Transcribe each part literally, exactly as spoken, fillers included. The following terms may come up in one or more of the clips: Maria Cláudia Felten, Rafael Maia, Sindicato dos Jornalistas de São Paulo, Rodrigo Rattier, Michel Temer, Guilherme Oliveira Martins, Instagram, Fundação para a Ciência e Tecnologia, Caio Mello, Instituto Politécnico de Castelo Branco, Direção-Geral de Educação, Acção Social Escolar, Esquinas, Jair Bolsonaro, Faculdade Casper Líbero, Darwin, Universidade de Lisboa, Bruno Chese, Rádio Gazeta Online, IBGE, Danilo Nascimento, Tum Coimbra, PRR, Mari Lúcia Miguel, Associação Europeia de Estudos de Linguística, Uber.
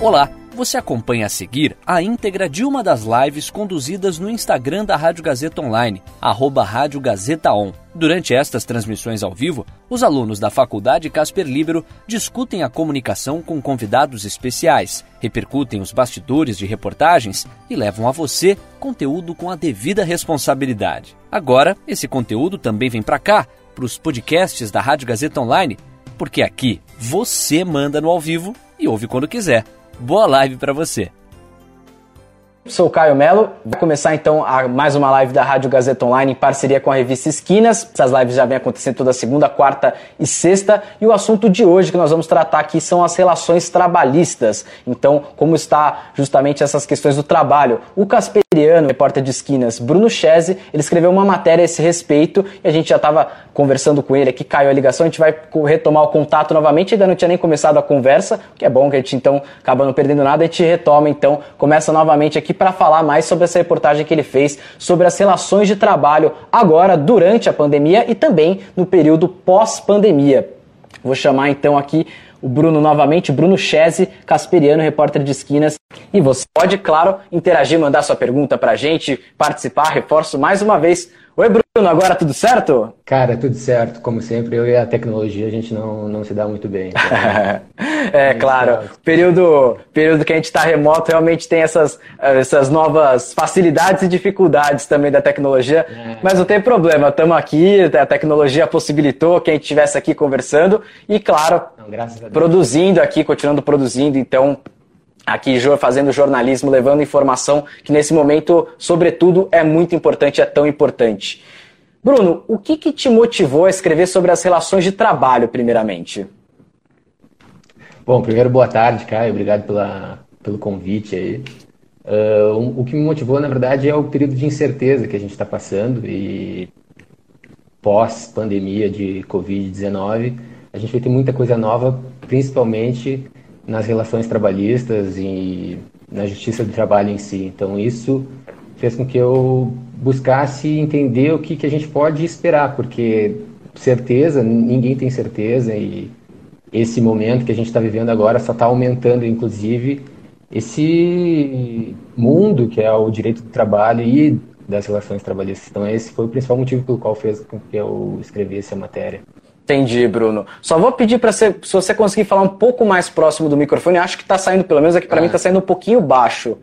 Olá, você acompanha a seguir a íntegra de uma das lives conduzidas no Instagram da Rádio Gazeta Online, arroba Rádio Gazeta On. Durante estas transmissões ao vivo, os alunos da Faculdade Casper Líbero discutem a comunicação com convidados especiais, repercutem os bastidores de reportagens e levam a você conteúdo com a devida responsabilidade. Agora, esse conteúdo também vem para cá, para os podcasts da Rádio Gazeta Online, porque aqui você manda no ao vivo e ouve quando quiser. Boa live para você! Sou o Caio Mello. Vai começar então a mais uma live da Rádio Gazeta Online em parceria com a revista Esquinas. Essas lives já vêm acontecendo toda segunda, quarta e sexta. E o assunto de hoje que nós vamos tratar aqui são as relações trabalhistas. Então, como está justamente essas questões do trabalho? O casperiano, repórter de Esquinas, Bruno Chese, ele escreveu uma matéria a esse respeito e a gente já estava conversando com ele aqui, caiu a ligação, a gente vai retomar o contato novamente. Ainda não tinha nem começado a conversa, o que é bom que a gente então acaba não perdendo nada. A gente retoma então, começa novamente aqui para falar mais sobre essa reportagem que ele fez sobre as relações de trabalho agora, durante a pandemia e também no período pós-pandemia. Vou chamar então aqui o Bruno novamente, Bruno Chese, casperiano, repórter de Esquinas. E você pode, claro, interagir, mandar sua pergunta para a gente, participar, reforço mais uma vez. Oi, Bruno, agora tudo certo? Cara, tudo certo, como sempre, eu e a tecnologia a gente não, não se dá muito bem. Então... é, é, claro, período, período que a gente está remoto realmente tem essas, essas novas facilidades e dificuldades também da tecnologia, é. Mas não tem problema, estamos aqui, a tecnologia possibilitou que a gente estivesse aqui conversando e, claro, não, graças a Deus, produzindo aqui, continuando produzindo, então... aqui fazendo jornalismo, levando informação que nesse momento, sobretudo, é muito importante, é tão importante. Bruno, o que, que te motivou a escrever sobre as relações de trabalho, primeiramente? Bom, primeiro, boa tarde, Caio, obrigado pela, pelo convite aí. Uh, o que me motivou, na verdade, é o período de incerteza que a gente está passando e pós-pandemia de covid dezenove, a gente vai ter muita coisa nova, principalmente... nas relações trabalhistas e na justiça do trabalho em si. Então, isso fez com que eu buscasse entender o que, que a gente pode esperar, porque certeza, ninguém tem certeza, e esse momento que a gente está vivendo agora só está aumentando, inclusive, esse mundo que é o direito do trabalho e das relações trabalhistas. Então, esse foi o principal motivo pelo qual fez com que eu escrevesse a matéria. Entendi, Bruno. Só vou pedir para você, se você conseguir falar um pouco mais próximo do microfone, acho que está saindo, pelo menos aqui para ah. mim, está saindo um pouquinho baixo.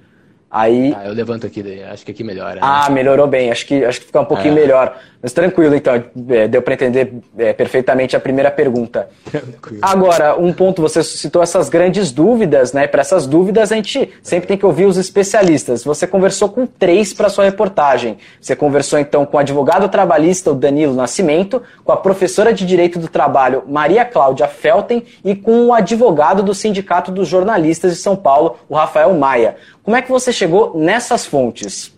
Aí... Ah, eu levanto aqui, daí. Acho que aqui melhora. Né? Ah, melhorou bem, acho que, acho que ficou um pouquinho ah. melhor. Mas tranquilo, então, é, deu para entender é, perfeitamente a primeira pergunta. Agora, um ponto, você suscitou essas grandes dúvidas, né? Para essas dúvidas a gente sempre tem que ouvir os especialistas. Você conversou com três para sua reportagem. Você conversou, então, com o advogado trabalhista, o Danilo Nascimento, com a professora de Direito do Trabalho, Maria Cláudia Felten, e com o advogado do Sindicato dos Jornalistas de São Paulo, o Rafael Maia. Como é que você chegou nessas fontes?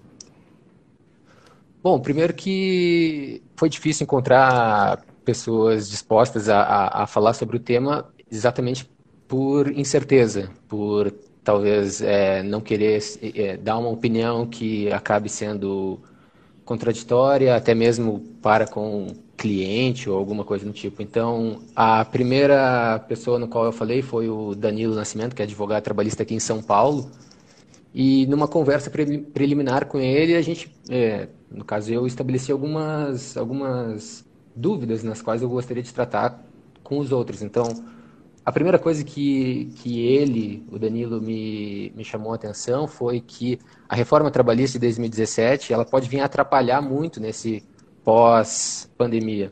Bom, primeiro que foi difícil encontrar pessoas dispostas a, a, a falar sobre o tema exatamente por incerteza, por talvez é, não querer é, dar uma opinião que acabe sendo contraditória, até mesmo para com cliente ou alguma coisa do tipo. Então, a primeira pessoa no qual eu falei foi o Danilo Nascimento, que é advogado trabalhista aqui em São Paulo. E numa conversa pre- preliminar com ele, a gente, é, no caso eu, estabeleci algumas, algumas dúvidas nas quais eu gostaria de tratar com os outros. Então, a primeira coisa que, que ele, o Danilo, me, me chamou a atenção foi que a reforma trabalhista de dois mil e dezessete ela pode vir atrapalhar muito nesse pós-pandemia.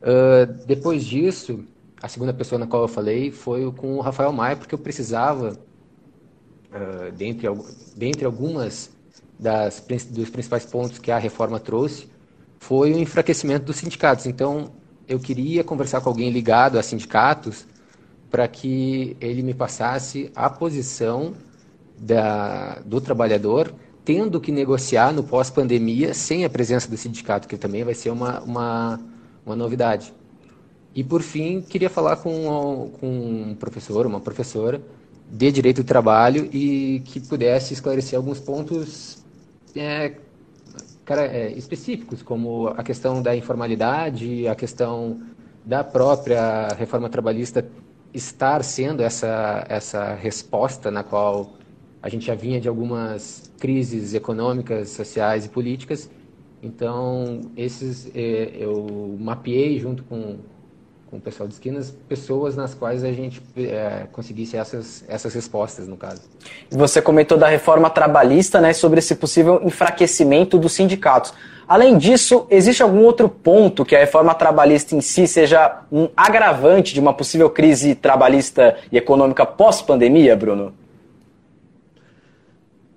Uh, depois disso, a segunda pessoa na qual eu falei foi com o Rafael Maia, porque eu precisava... Uh, dentre, dentre algumas das, dos principais pontos que a reforma trouxe, foi o enfraquecimento dos sindicatos. Então, eu queria conversar com alguém ligado a sindicatos para que ele me passasse a posição da, do trabalhador, tendo que negociar no pós-pandemia sem a presença do sindicato, que também vai ser uma, uma, uma novidade. E, por fim, queria falar com, com um professor, uma professora, de Direito do Trabalho e que pudesse esclarecer alguns pontos é, cara, é, específicos, como a questão da informalidade, a questão da própria reforma trabalhista estar sendo essa, essa resposta na qual a gente já vinha de algumas crises econômicas, sociais e políticas. Então, esses eh, eu mapeei junto com, com o pessoal de Esquinas, pessoas nas quais a gente eh, conseguisse essas, essas respostas, no caso. Você comentou da reforma trabalhista, né, sobre esse possível enfraquecimento dos sindicatos. Além disso, existe algum outro ponto que a reforma trabalhista em si seja um agravante de uma possível crise trabalhista e econômica pós-pandemia, Bruno?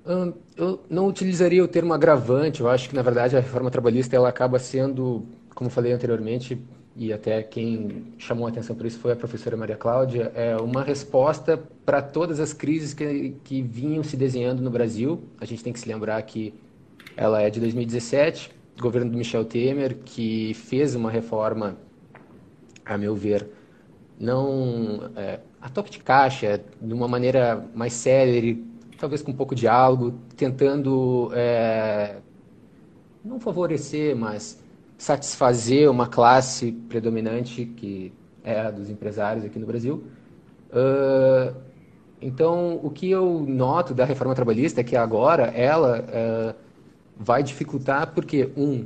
Hum, eu não utilizaria o termo agravante. Eu acho que, na verdade, a reforma trabalhista ela acaba sendo, como falei anteriormente, e até quem chamou a atenção por isso foi a professora Maria Cláudia, é uma resposta para todas as crises que, que vinham se desenhando no Brasil. A gente tem que se lembrar que ela é de dois mil e dezessete, governo do Michel Temer, que fez uma reforma, a meu ver, não é, a toque de caixa, de uma maneira mais célere, talvez com um pouco de diálogo, tentando é, não favorecer, mas satisfazer uma classe predominante, que é a dos empresários aqui no Brasil. Uh, então, o que eu noto da reforma trabalhista é que agora ela... Uh, vai dificultar porque, um,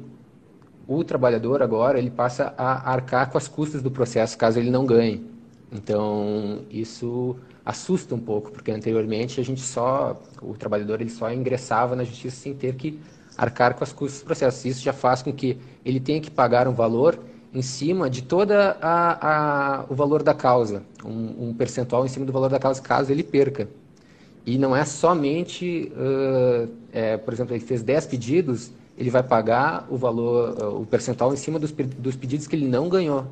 o trabalhador agora ele passa a arcar com as custas do processo caso ele não ganhe. Então, isso assusta um pouco, porque anteriormente a gente só, o trabalhador ele só ingressava na justiça sem ter que arcar com as custas do processo. Isso já faz com que ele tenha que pagar um valor em cima de toda a, a o valor da causa, um, um percentual em cima do valor da causa caso ele perca. E não é somente, uh, é, por exemplo, ele fez dez pedidos, ele vai pagar o valor, uh, o percentual em cima dos, dos pedidos que ele não ganhou.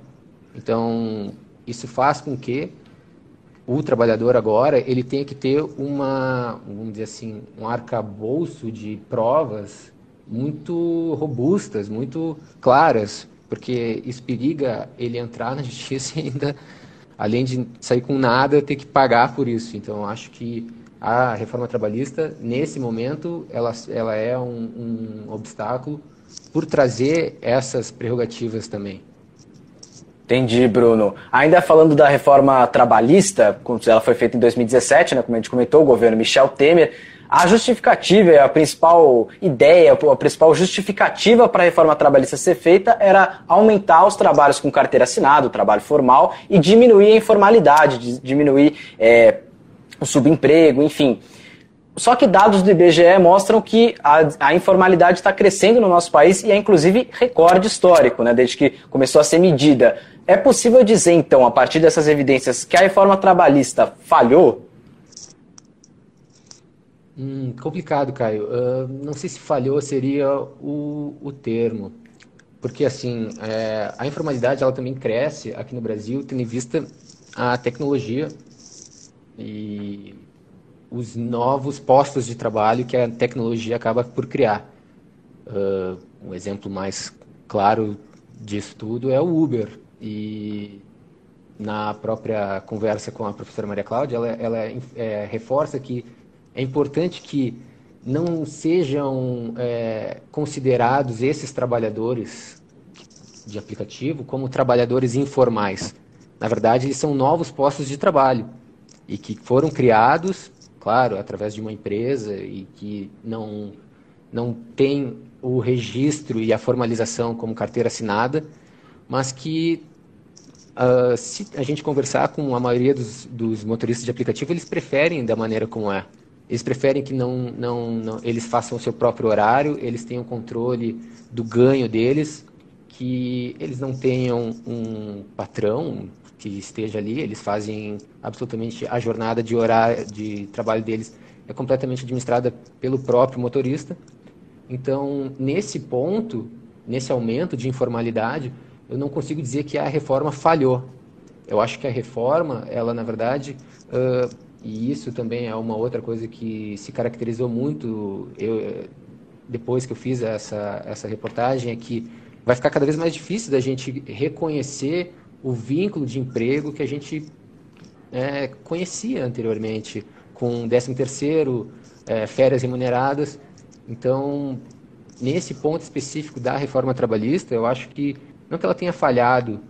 Então, isso faz com que o trabalhador agora, ele tenha que ter uma, vamos dizer assim, um arcabouço de provas muito robustas, muito claras, porque isso periga ele entrar na justiça e ainda, além de sair com nada, ter que pagar por isso. Então, acho que a reforma trabalhista, nesse momento, ela, ela é um, um obstáculo por trazer essas prerrogativas também. Entendi, Bruno. Ainda falando da reforma trabalhista, ela foi feita em dois mil e dezessete, né, como a gente comentou, o governo Michel Temer. A justificativa, a principal ideia, a principal justificativa para a reforma trabalhista ser feita era aumentar os trabalhos com carteira assinada, o trabalho formal, e diminuir a informalidade, diminuir... É, o subemprego, enfim. Só que dados do I B G E mostram que a, a informalidade está crescendo no nosso país e é, inclusive, recorde histórico, né, desde que começou a ser medida. É possível dizer, então, a partir dessas evidências, que a reforma trabalhista falhou? Hum, complicado, Caio. Uh, não sei se falhou seria o, o termo. Porque, assim, é, a informalidade ela também cresce aqui no Brasil, tendo em vista a tecnologia e os novos postos de trabalho que a tecnologia acaba por criar. Uh, um exemplo mais claro disso tudo é o Uber. E na própria conversa com a professora Maria Cláudia, ela, ela é, reforça que é importante que não sejam é, considerados esses trabalhadores de aplicativo como trabalhadores informais. Na verdade, eles são novos postos de trabalho e que foram criados, claro, através de uma empresa e que não, não tem o registro e a formalização como carteira assinada, mas que, uh, se a gente conversar com a maioria dos, dos motoristas de aplicativo, eles preferem da maneira como é. Eles preferem que não, não, não, eles façam o seu próprio horário, eles tenham controle do ganho deles, que eles não tenham um patrão que esteja ali, eles fazem absolutamente a jornada de horário de trabalho deles é completamente administrada pelo próprio motorista. Então, nesse ponto, nesse aumento de informalidade, eu não consigo dizer que a reforma falhou. Eu acho que a reforma, ela na verdade, uh, e isso também é uma outra coisa que se caracterizou muito eu, depois que eu fiz essa, essa reportagem, é que vai ficar cada vez mais difícil da gente reconhecer o vínculo de emprego que a gente é, conhecia anteriormente, com décimo terceiro, é, férias remuneradas. Então, nesse ponto específico da reforma trabalhista, eu acho que, não que ela tenha falhado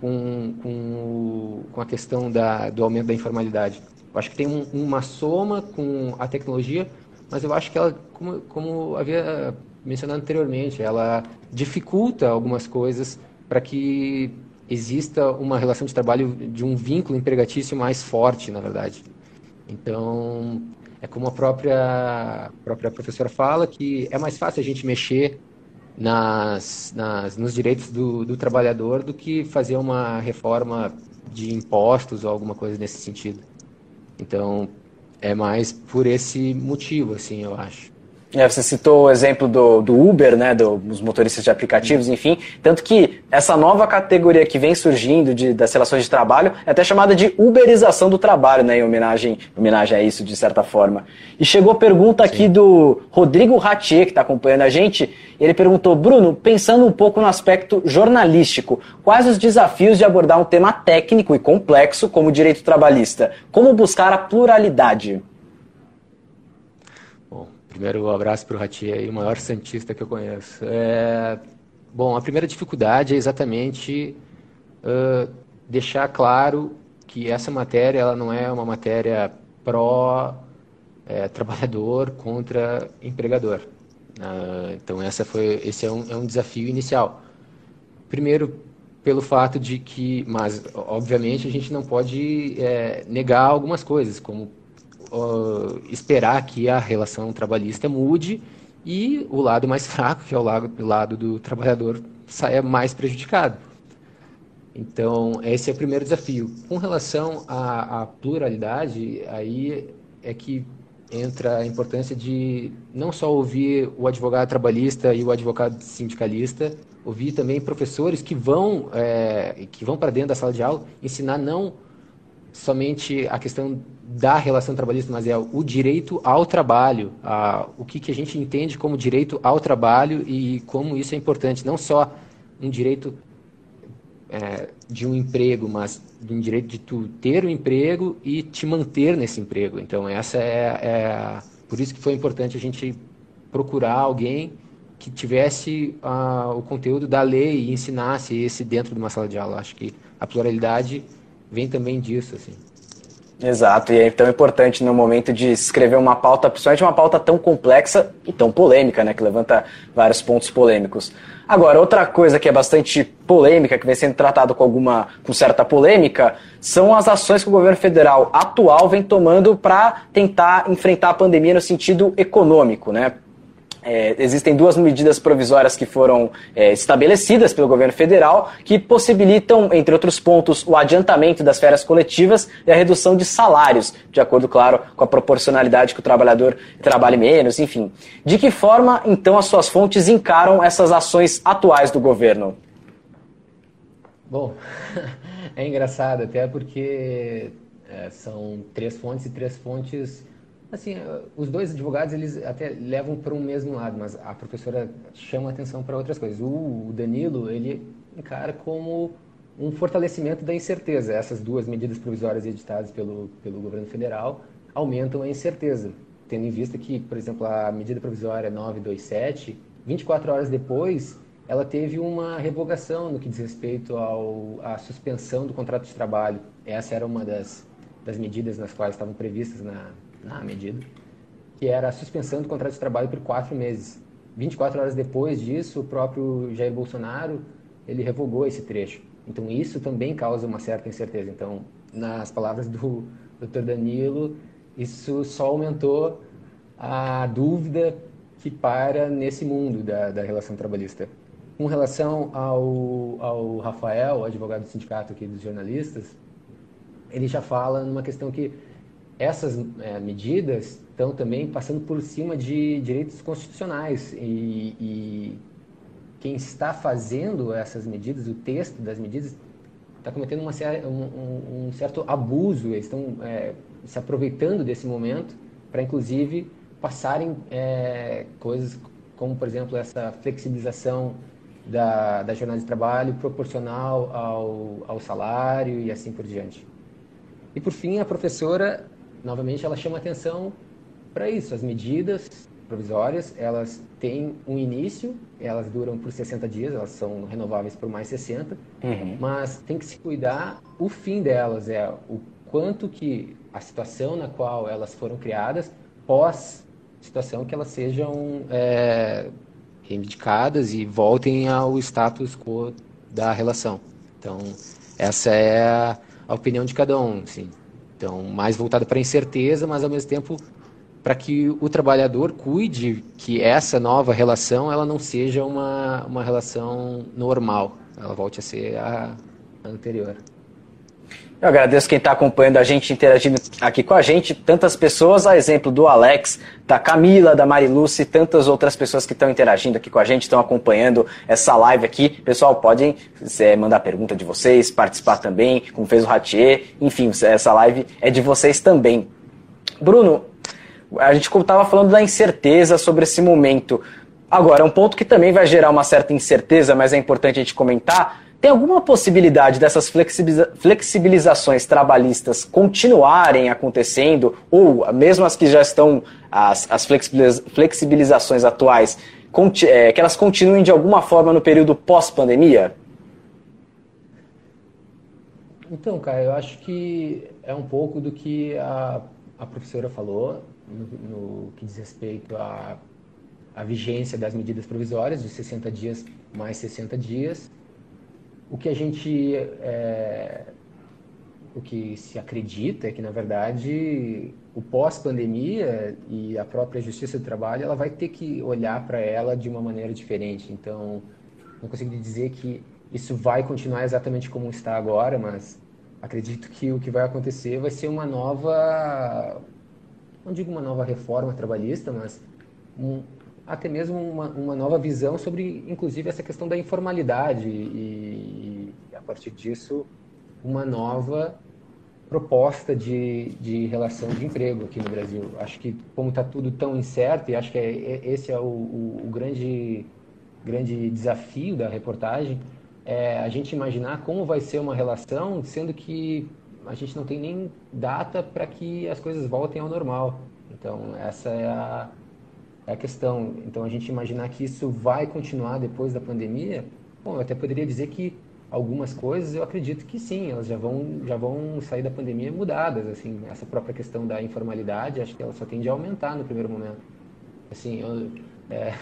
com, com, com a questão da, do aumento da informalidade. Eu acho que tem um, uma soma com a tecnologia, mas eu acho que ela, como, como havia mencionado anteriormente, ela dificulta algumas coisas para que exista uma relação de trabalho de um vínculo empregatício mais forte, na verdade. Então, é como a própria, a própria professora fala, que é mais fácil a gente mexer nas, nas, nos direitos do, do trabalhador do que fazer uma reforma de impostos ou alguma coisa nesse sentido. Então, é mais por esse motivo, assim, eu acho. É, você citou o exemplo do, do Uber, né, do, dos motoristas de aplicativos, enfim. Tanto que essa nova categoria que vem surgindo de, das relações de trabalho é até chamada de uberização do trabalho, né, em homenagem, homenagem a isso, de certa forma. E chegou a pergunta aqui Sim. do Rodrigo Rattier, que está acompanhando a gente. Ele perguntou, Bruno, pensando um pouco no aspecto jornalístico, quais os desafios de abordar um tema técnico e complexo como direito trabalhista? Como buscar a pluralidade? Primeiro, um abraço para o Rattier, o maior santista que eu conheço. É... Bom, a primeira dificuldade é exatamente uh, deixar claro que essa matéria ela não é uma matéria pró-trabalhador é, contra empregador. Uh, então, essa foi, esse é um, é um desafio inicial. Primeiro, pelo fato de que, mas obviamente a gente não pode é, negar algumas coisas, como Uh, esperar que a relação trabalhista mude e o lado mais fraco, que é o lado, o lado do trabalhador, saia mais prejudicado. Então, esse é o primeiro desafio. Com relação à, à pluralidade, aí é que entra a importância de não só ouvir o advogado trabalhista e o advogado sindicalista, ouvir também professores que vão, é, que vão para dentro da sala de aula ensinar não somente a questão da relação trabalhista, mas é o direito ao trabalho, a, o que, que a gente entende como direito ao trabalho e como isso é importante, não só um direito é, de um emprego, mas um direito de tu ter um emprego e te manter nesse emprego. Então, essa é, é por isso que foi importante a gente procurar alguém que tivesse a, o conteúdo da lei e ensinasse esse dentro de uma sala de aula. Acho que a pluralidade vem também disso, assim. Exato, e é tão importante no momento de escrever uma pauta, principalmente uma pauta tão complexa e tão polêmica, né, que levanta vários pontos polêmicos. Agora, outra coisa que é bastante polêmica, que vem sendo tratado com alguma, com certa polêmica, são as ações que o governo federal atual vem tomando para tentar enfrentar a pandemia no sentido econômico, né? É, existem duas medidas provisórias que foram é, estabelecidas pelo governo federal que possibilitam, entre outros pontos, o adiantamento das férias coletivas e a redução de salários, de acordo, claro, com a proporcionalidade que o trabalhador trabalhe menos, enfim. De que forma, então, as suas fontes encaram essas ações atuais do governo? Bom, é engraçado até porque é, são três fontes e três fontes... Assim, os dois advogados, eles até levam para um mesmo lado, mas a professora chama atenção para outras coisas. O Danilo, ele encara como um fortalecimento da incerteza. Essas duas medidas provisórias editadas pelo, pelo governo federal aumentam a incerteza, tendo em vista que, por exemplo, a medida provisória nove dois sete, vinte e quatro horas depois, ela teve uma revogação no que diz respeito ao, à suspensão do contrato de trabalho. Essa era uma das, das medidas nas quais estavam previstas na... na medida, que era a suspensão do contrato de trabalho por quatro meses. vinte e quatro horas depois disso, o próprio Jair Bolsonaro, ele revogou esse trecho. Então, isso também causa uma certa incerteza. Então, nas palavras do doutor Danilo, isso só aumentou a dúvida que para nesse mundo da, da relação trabalhista. Com relação ao, ao Rafael, o advogado do sindicato aqui dos jornalistas, ele já fala numa questão que essas é, medidas estão também passando por cima de direitos constitucionais e, e quem está fazendo essas medidas, o texto das medidas, está cometendo uma, um, um certo abuso, eles estão é, se aproveitando desse momento para, inclusive, passarem é, coisas como, por exemplo, essa flexibilização da, da jornada de trabalho proporcional ao, ao salário e assim por diante. E, por fim, a professora... Novamente, ela chama atenção para isso, as medidas provisórias, elas têm um início, elas duram por sessenta dias, elas são renováveis por mais sessenta, uhum. mas tem que se cuidar o fim delas, é o quanto que a situação na qual elas foram criadas, pós-situação que elas sejam é, reivindicadas e voltem ao status quo da relação. Então, essa é a opinião de cada um, sim. Então, mais voltada para a incerteza, mas ao mesmo tempo para que o trabalhador cuide que essa nova relação ela não seja uma, uma relação normal, ela volte a ser a anterior. Eu agradeço quem está acompanhando a gente, interagindo aqui com a gente, tantas pessoas, a exemplo do Alex, da Camila, da Mariluce e tantas outras pessoas que estão interagindo aqui com a gente, estão acompanhando essa live aqui. Pessoal, podem é, mandar pergunta de vocês, participar também, como fez o Rattier, enfim, essa live é de vocês também. Bruno, a gente estava falando da incerteza sobre esse momento. Agora, um ponto que também vai gerar uma certa incerteza, mas é importante a gente comentar. Tem alguma possibilidade dessas flexibilizações trabalhistas continuarem acontecendo, ou mesmo as que já estão, as, as flexibilizações atuais, que elas continuem de alguma forma no período pós-pandemia? Então, cara, eu acho que é um pouco do que a, a professora falou, no, no que diz respeito à, à vigência das medidas provisórias, dos sessenta dias mais sessenta dias. O que a gente, é, o que se acredita é que, na verdade, o pós-pandemia e a própria Justiça do Trabalho, ela vai ter que olhar para ela de uma maneira diferente. Então, não consigo dizer que isso vai continuar exatamente como está agora, mas acredito que o que vai acontecer vai ser uma nova, não digo uma nova reforma trabalhista, mas um, até mesmo uma, uma nova visão sobre, inclusive, essa questão da informalidade e, e a partir disso, uma nova proposta de, de relação de emprego aqui no Brasil. Acho que, como está tudo tão incerto, e acho que é, é, esse é o, o, o grande, grande desafio da reportagem, é a gente imaginar como vai ser uma relação, sendo que a gente não tem nem data para que as coisas voltem ao normal. Então, essa é a... É a questão. Então, a gente imaginar que isso vai continuar depois da pandemia, bom, eu até poderia dizer que algumas coisas eu acredito que sim, elas já vão, já vão sair da pandemia mudadas, assim, essa própria questão da informalidade, acho que ela só tende a aumentar no primeiro momento. Assim, eu é,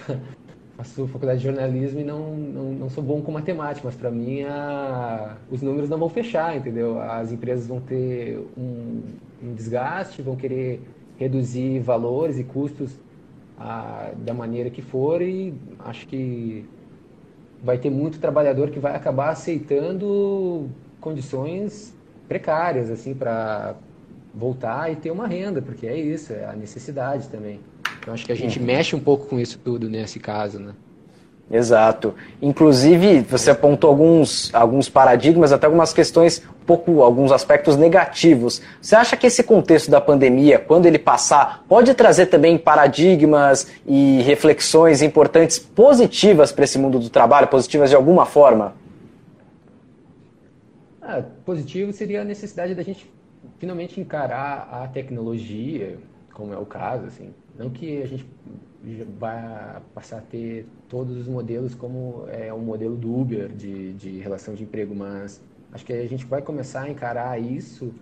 faço faculdade de jornalismo e não, não, não sou bom com matemática, mas para mim a, os números não vão fechar, entendeu? As empresas vão ter um, um desgaste, vão querer reduzir valores e custos A, da maneira que for, e acho que vai ter muito trabalhador que vai acabar aceitando condições precárias assim para voltar e ter uma renda, porque é isso, é a necessidade também. Então acho que a gente mexe um pouco com isso tudo nesse caso, né? Exato. Inclusive, você apontou alguns, alguns paradigmas, até algumas questões, um pouco, alguns aspectos negativos. Você acha que esse contexto da pandemia, quando ele passar, pode trazer também paradigmas e reflexões importantes positivas para esse mundo do trabalho, positivas de alguma forma? Ah, positivo seria a necessidade da gente finalmente encarar a tecnologia, como é o caso, assim. Não que a gente vai passar a ter todos os modelos como é o modelo do Uber de, de relação de emprego, mas acho que a gente vai começar a encarar isso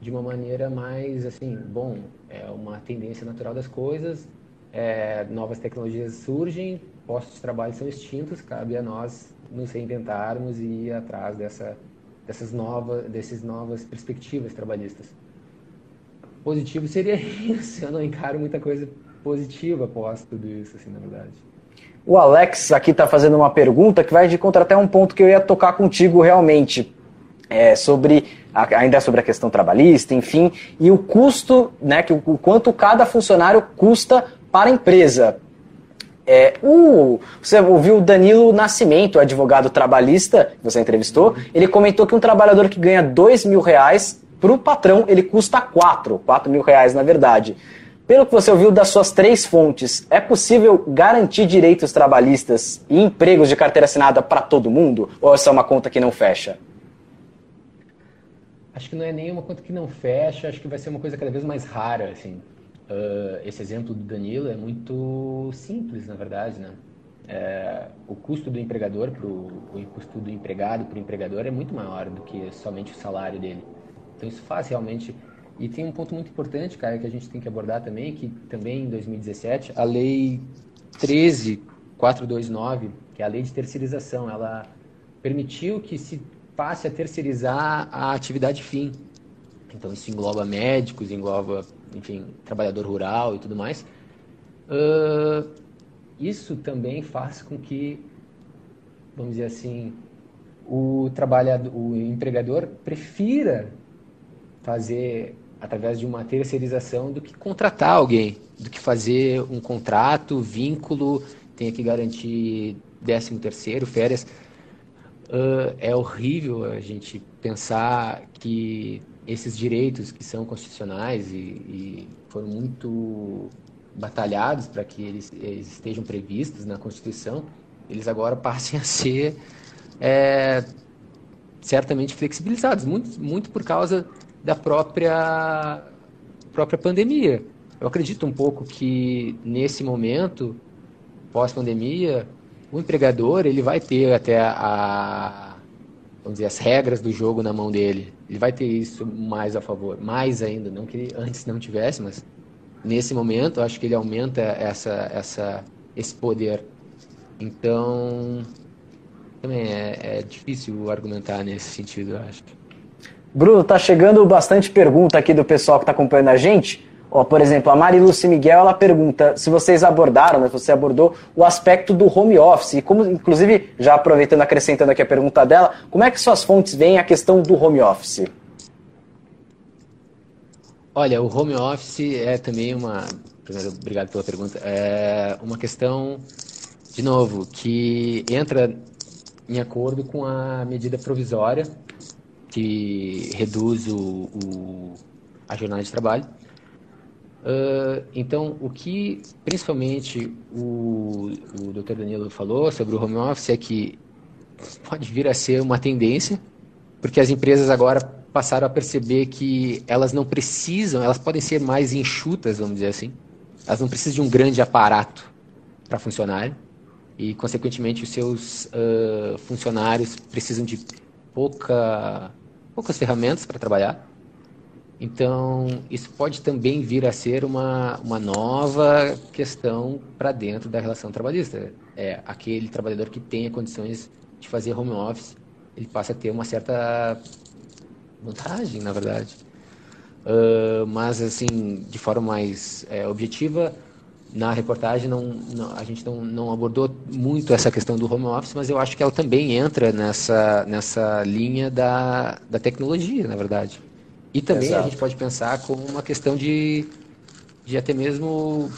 de uma maneira mais assim, bom, é uma tendência natural das coisas, é, novas tecnologias surgem, postos de trabalho são extintos, cabe a nós nos reinventarmos e ir atrás dessa, dessas, novas, dessas novas perspectivas trabalhistas. Positivo seria isso, eu não encaro muita coisa positiva após tudo isso, assim, na verdade. O Alex aqui está fazendo uma pergunta que vai de contra até um ponto que eu ia tocar contigo realmente, é, sobre, ainda sobre a questão trabalhista, enfim, e o custo, né, que, o quanto cada funcionário custa para a empresa. É, o, você ouviu o Danilo Nascimento, advogado trabalhista, que você entrevistou, ele comentou que um trabalhador que ganha dois mil reais, para o patrão ele custa quatro mil reais, na verdade. Pelo que você ouviu das suas três fontes, é possível garantir direitos trabalhistas e empregos de carteira assinada para todo mundo? Ou essa é uma conta que não fecha? Acho que não é nenhuma conta que não fecha, acho que vai ser uma coisa cada vez mais rara, assim. uh, esse exemplo do Danilo é muito simples, na verdade, né? É, o custo do empregador para o custo do empregado para o empregador é muito maior do que somente o salário dele. Então isso faz realmente... E tem um ponto muito importante, cara, que a gente tem que abordar também, que também em dois mil e dezessete, a Lei treze ponto quatrocentos e vinte e nove, que é a lei de terceirização, ela permitiu que se passe a terceirizar a atividade fim. Então isso engloba médicos, engloba, enfim, trabalhador rural e tudo mais. Uh... Isso também faz com que, vamos dizer assim, o trabalhador, o empregador prefira fazer através de uma terceirização do que contratar alguém, do que fazer um contrato, vínculo, tem que garantir décimo terceiro, férias. Uh, é horrível a gente pensar que esses direitos que são constitucionais e, e foram muito... batalhados para que eles, eles estejam previstos na Constituição, eles agora passem a ser é, certamente flexibilizados, muito, muito por causa da própria, própria pandemia. Eu acredito um pouco que, nesse momento, pós-pandemia, o empregador ele vai ter até a, vamos dizer, as regras do jogo na mão dele. Ele vai ter isso mais a favor, mais ainda, não que antes não tivesse, mas... Nesse momento, acho que ele aumenta essa, essa, esse poder. Então, também é, é difícil argumentar nesse sentido, eu acho. Bruno, tá chegando bastante pergunta aqui do pessoal que está acompanhando a gente. Ó, por exemplo, a Mari Lúcia Miguel, ela pergunta se vocês abordaram, né, se você abordou o aspecto do home office. E como, inclusive, já aproveitando, acrescentando aqui a pergunta dela, como é que suas fontes veem a questão do home office? Olha, o home office é também uma... Primeiro, obrigado pela pergunta. É uma questão, de novo, que entra em acordo com a medida provisória que reduz o, o, a jornada de trabalho. Uh, então, o que principalmente o, o doutor Danilo falou sobre o home office é que pode vir a ser uma tendência, porque as empresas agora... passaram a perceber que elas não precisam, elas podem ser mais enxutas, vamos dizer assim. Elas não precisam de um grande aparato para funcionário e, consequentemente, os seus uh, funcionários precisam de pouca, poucas ferramentas para trabalhar. Então, isso pode também vir a ser uma, uma nova questão para dentro da relação trabalhista. É aquele trabalhador que tenha condições de fazer home office, ele passa a ter uma certa... vantagem, na verdade, uh, mas assim, de forma mais é, objetiva, na reportagem não, não, a gente não, não abordou muito essa questão do home office, mas eu acho que ela também entra nessa, nessa linha da, da tecnologia, na verdade. E também Exato. A gente pode pensar como uma questão de, de até mesmo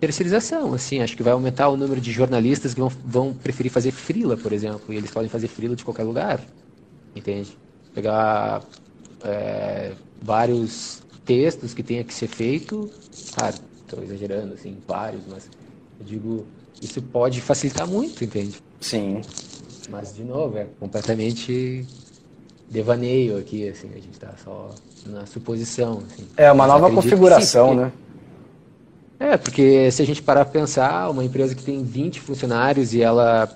terceirização, assim, acho que vai aumentar o número de jornalistas que vão, vão preferir fazer freela, por exemplo, e eles podem fazer freela de qualquer lugar, entende? Pegar é, vários textos que tenha que ser feito, claro, estou exagerando, assim, vários, mas eu digo, isso pode facilitar muito, entende? Sim. Mas, de novo, é completamente devaneio aqui, assim, a gente está só na suposição. Assim. É uma nova configuração, sim, porque... né? É, porque se a gente parar para pensar, uma empresa que tem vinte funcionários e ela...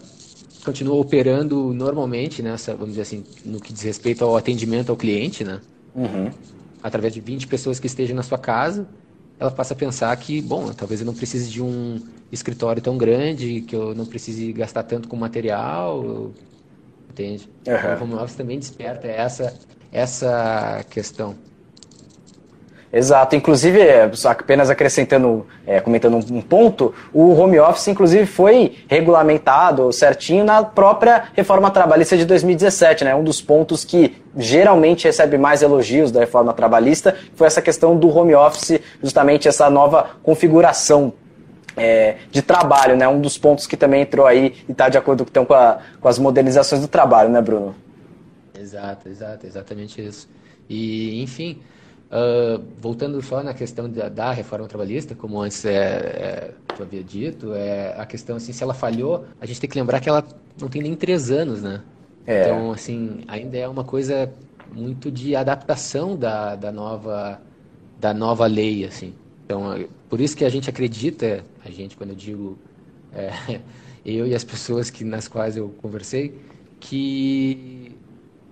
continua operando normalmente, né, vamos dizer assim, no que diz respeito ao atendimento ao cliente, né? Uhum. Através de vinte pessoas que estejam na sua casa, ela passa a pensar que, bom, talvez eu não precise de um escritório tão grande, que eu não precise gastar tanto com material, entende? Uhum. O home office também desperta essa, essa questão. Exato, inclusive, apenas acrescentando, é, comentando um ponto, o home office, inclusive, foi regulamentado certinho na própria reforma trabalhista de dois mil e dezessete, né? Um dos pontos que geralmente recebe mais elogios da reforma trabalhista foi essa questão do home office, justamente essa nova configuração é, de trabalho, né? Um dos pontos que também entrou aí e está de acordo então, com, a, com as modernizações do trabalho, né, Bruno? Exato, exato, exatamente isso. E, enfim... Uh, voltando só na questão da, da reforma trabalhista, como antes é, é, eu havia dito, é, a questão, assim, se ela falhou, a gente tem que lembrar que ela não tem nem três anos, né? É. Então, assim, ainda é uma coisa muito de adaptação da, da, nova, da nova lei, assim. Então, por isso que a gente acredita, a gente, quando eu digo é, eu e as pessoas que, nas quais eu conversei, que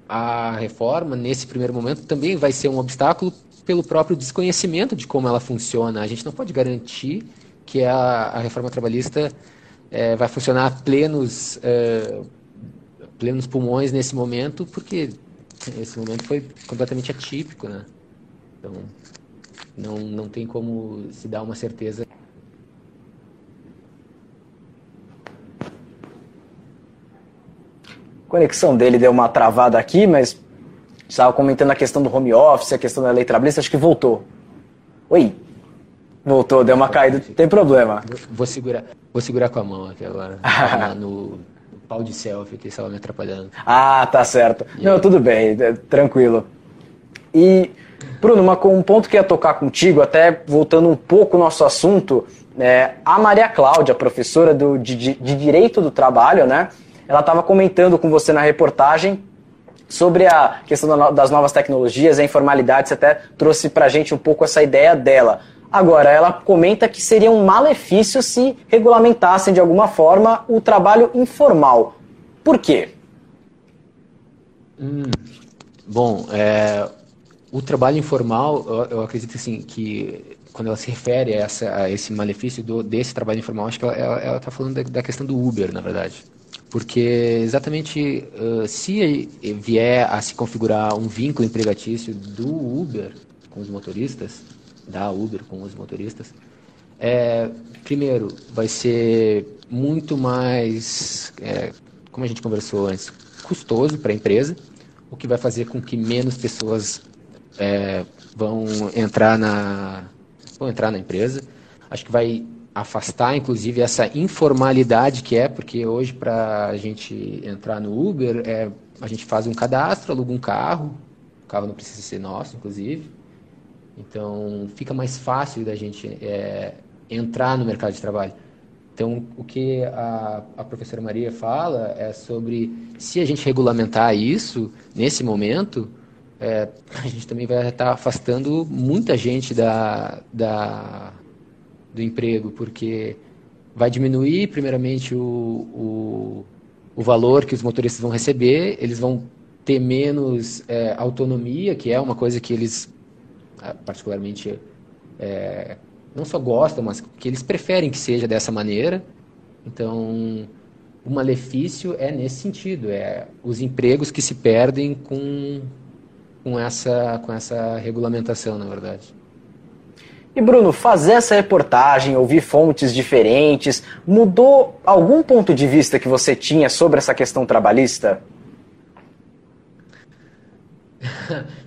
a reforma, nesse primeiro momento, também vai ser um obstáculo pelo próprio desconhecimento de como ela funciona. A gente não pode garantir que a, a reforma trabalhista é, vai funcionar a plenos, é, plenos pulmões nesse momento, porque esse momento foi completamente atípico, né? Então, não, não tem como se dar uma certeza. A conexão dele deu uma travada aqui, mas estava comentando a questão do home office, a questão da lei trabalhista, acho que voltou. Oi? Voltou, deu uma caída, não tem problema. Vou, vou, segurar, vou segurar com a mão aqui agora, no, no pau de selfie, que estava me atrapalhando. Ah, tá certo. E não, eu... tudo bem, tranquilo. E... Bruno, uma, um ponto que ia tocar contigo, até voltando um pouco ao nosso assunto, é, a Maria Cláudia, professora do, de, de Direito do Trabalho, né? Ela estava comentando com você na reportagem sobre a questão das novas tecnologias, a informalidade, você até trouxe pra gente um pouco essa ideia dela. Agora, ela comenta que seria um malefício se regulamentassem de alguma forma o trabalho informal. Por quê? Hum, bom, é... O trabalho informal, eu acredito assim, que quando ela se refere a, essa, a esse malefício do, desse trabalho informal, acho que ela está falando da, da questão do Uber, na verdade. Porque exatamente uh, se vier a se configurar um vínculo empregatício do Uber com os motoristas, da Uber com os motoristas, é, primeiro, vai ser muito mais, é, como a gente conversou antes, custoso para a empresa, o que vai fazer com que menos pessoas... É, vão entrar na vão entrar na empresa. Acho que vai afastar, inclusive, essa informalidade que é, porque hoje, para a gente entrar no Uber, é, a gente faz um cadastro, aluga um carro, o carro não precisa ser nosso, inclusive. Então, fica mais fácil da gente é, entrar no mercado de trabalho. Então, o que a, a professora Maria fala é sobre, se a gente regulamentar isso, nesse momento... É, a gente também vai estar afastando muita gente da, da, do emprego, porque vai diminuir, primeiramente, o, o, o valor que os motoristas vão receber, eles vão ter menos é, autonomia, que é uma coisa que eles, particularmente, é, não só gostam, mas que eles preferem que seja dessa maneira. Então... o malefício é nesse sentido, é os empregos que se perdem com... Com essa, com essa regulamentação, na verdade. E, Bruno, fazer essa reportagem, ouvir fontes diferentes, mudou algum ponto de vista que você tinha sobre essa questão trabalhista?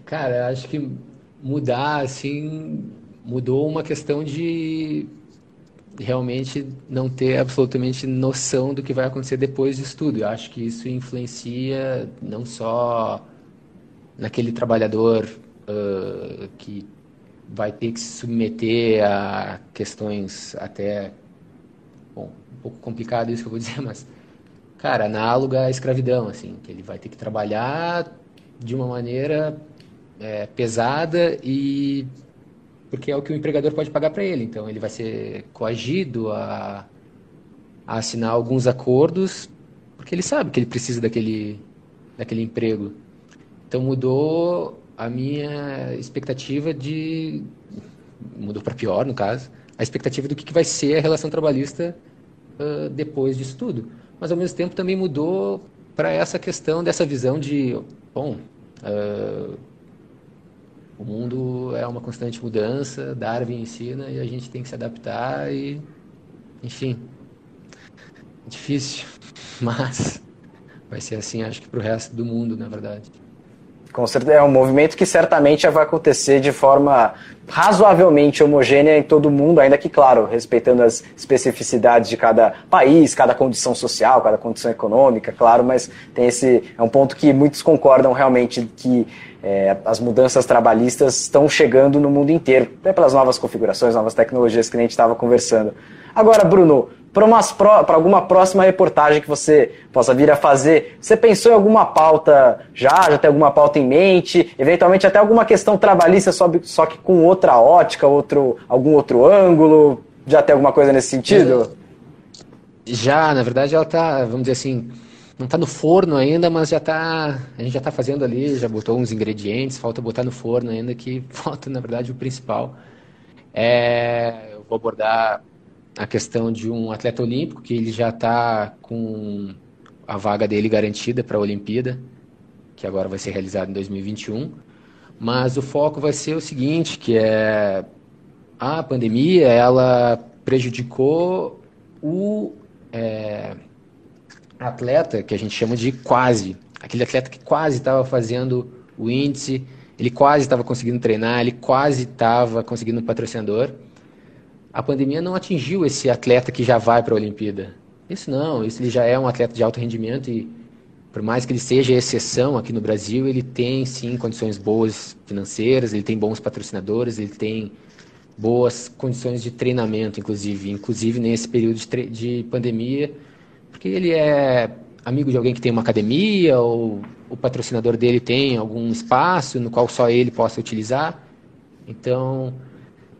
Cara, acho que mudar, assim, mudou uma questão de realmente não ter absolutamente noção do que vai acontecer depois disso tudo. Eu acho que isso influencia não só... naquele trabalhador uh, que vai ter que se submeter a questões até... Bom, um pouco complicado isso que eu vou dizer, mas... Cara, análoga à escravidão, assim, que ele vai ter que trabalhar de uma maneira é, pesada e... porque é o que o empregador pode pagar para ele. Então, ele vai ser coagido a, a assinar alguns acordos, porque ele sabe que ele precisa daquele, daquele emprego. Então, mudou a minha expectativa de... Mudou para pior, no caso. A expectativa do que vai ser a relação trabalhista uh, depois disso tudo. Mas, ao mesmo tempo, também mudou para essa questão dessa visão de... Bom, uh, o mundo é uma constante mudança, Darwin ensina e a gente tem que se adaptar e... Enfim, difícil, mas vai ser assim, acho que, para o resto do mundo, na verdade. Com certeza, é um movimento que certamente vai acontecer de forma razoavelmente homogênea em todo o mundo, ainda que, claro, respeitando as especificidades de cada país, cada condição social, cada condição econômica, claro, mas tem esse, é um ponto que muitos concordam realmente que é, as mudanças trabalhistas estão chegando no mundo inteiro, até pelas novas configurações, novas tecnologias que a gente estava conversando. Agora, Bruno, para pro... alguma próxima reportagem que você possa vir a fazer. Você pensou em alguma pauta já? Já tem alguma pauta em mente? Eventualmente até alguma questão trabalhista, só, só que com outra ótica, outro, algum outro ângulo? Já tem alguma coisa nesse sentido? Já, na verdade, ela está, vamos dizer assim, não está no forno ainda, mas já tá, a gente já está fazendo ali, já botou uns ingredientes, falta botar no forno ainda, que falta, na verdade, o principal. É, eu vou abordar a questão de um atleta olímpico, que ele já está com a vaga dele garantida para a Olimpíada, que agora vai ser realizada em dois mil e vinte e um, mas o foco vai ser o seguinte, que é a pandemia, ela prejudicou o é, atleta, que a gente chama de quase, aquele atleta que quase estava fazendo o índice, ele quase estava conseguindo treinar, ele quase estava conseguindo um patrocinador. A pandemia não atingiu esse atleta que já vai para a Olimpíada. Isso não, isso ele já é um atleta de alto rendimento e, por mais que ele seja exceção aqui no Brasil, ele tem, sim, condições boas financeiras, ele tem bons patrocinadores, ele tem boas condições de treinamento, inclusive, inclusive nesse período de, tre- de pandemia, porque ele é amigo de alguém que tem uma academia ou o patrocinador dele tem algum espaço no qual só ele possa utilizar. Então,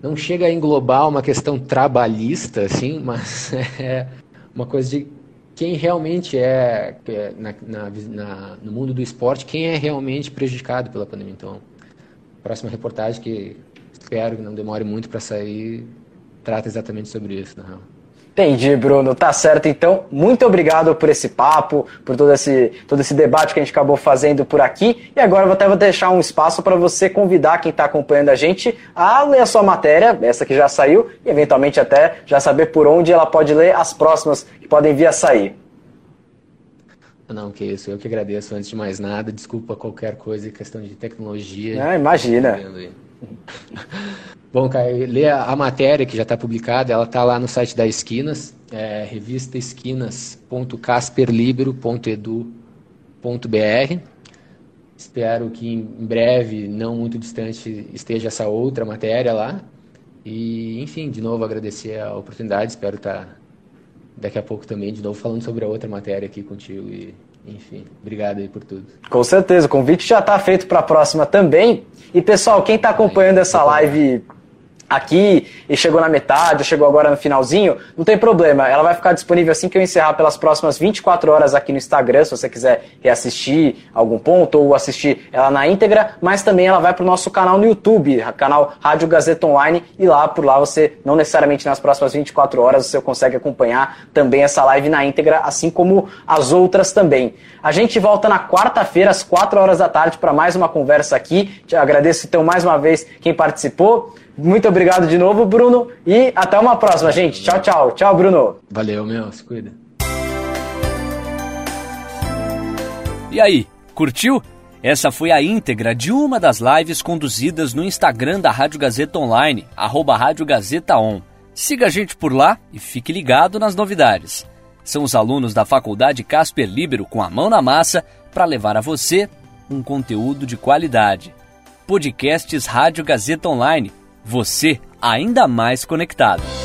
não chega a englobar uma questão trabalhista, assim, mas é uma coisa de quem realmente é, na, na, na, no mundo do esporte, quem é realmente prejudicado pela pandemia. Então, próxima reportagem, que espero que não demore muito para sair, trata exatamente sobre isso, na real. Entendi, Bruno. Tá certo, então. Muito obrigado por esse papo, por todo esse, todo esse debate que a gente acabou fazendo por aqui. E agora eu até vou deixar um espaço para você convidar quem está acompanhando a gente a ler a sua matéria, essa que já saiu, e eventualmente até já saber por onde ela pode ler as próximas que podem vir a sair. Não, que isso. Eu que agradeço antes de mais nada. Desculpa qualquer coisa, questão de tecnologia. Ah, imagina. Bom, Caio, lê a matéria que já está publicada, ela está lá no site da Esquinas, é, revista esquinas ponto casper libero ponto edu ponto b r. Espero que em breve, não muito distante, esteja essa outra matéria lá. E, enfim, de novo agradecer a oportunidade, espero estar daqui a pouco também de novo falando sobre a outra matéria aqui contigo e... Enfim, obrigado aí por tudo. Com certeza, o convite já está feito para a próxima também. E pessoal, quem está acompanhando essa live aqui e chegou na metade, chegou agora no finalzinho, não tem problema, ela vai ficar disponível assim que eu encerrar pelas próximas vinte e quatro horas aqui no Instagram, se você quiser reassistir algum ponto ou assistir ela na íntegra, mas também ela vai para o nosso canal no YouTube, canal Rádio Gazeta Online, e lá por lá você, não necessariamente nas próximas vinte e quatro horas, você consegue acompanhar também essa live na íntegra, assim como as outras também. A gente volta na quarta-feira, às quatro horas da tarde, para mais uma conversa aqui. Te agradeço então mais uma vez quem participou. Muito obrigado de novo, Bruno, e até uma próxima, gente. Tchau, tchau. Tchau, Bruno. Valeu, meu. Se cuida. E aí, curtiu? Essa foi a íntegra de uma das lives conduzidas no Instagram da Rádio Gazeta Online, arroba Rádio Gazeta On. Siga a gente por lá e fique ligado nas novidades. São os alunos da Faculdade Casper Líbero com a mão na massa para levar a você um conteúdo de qualidade. Podcasts Rádio Gazeta Online. Você ainda mais conectado.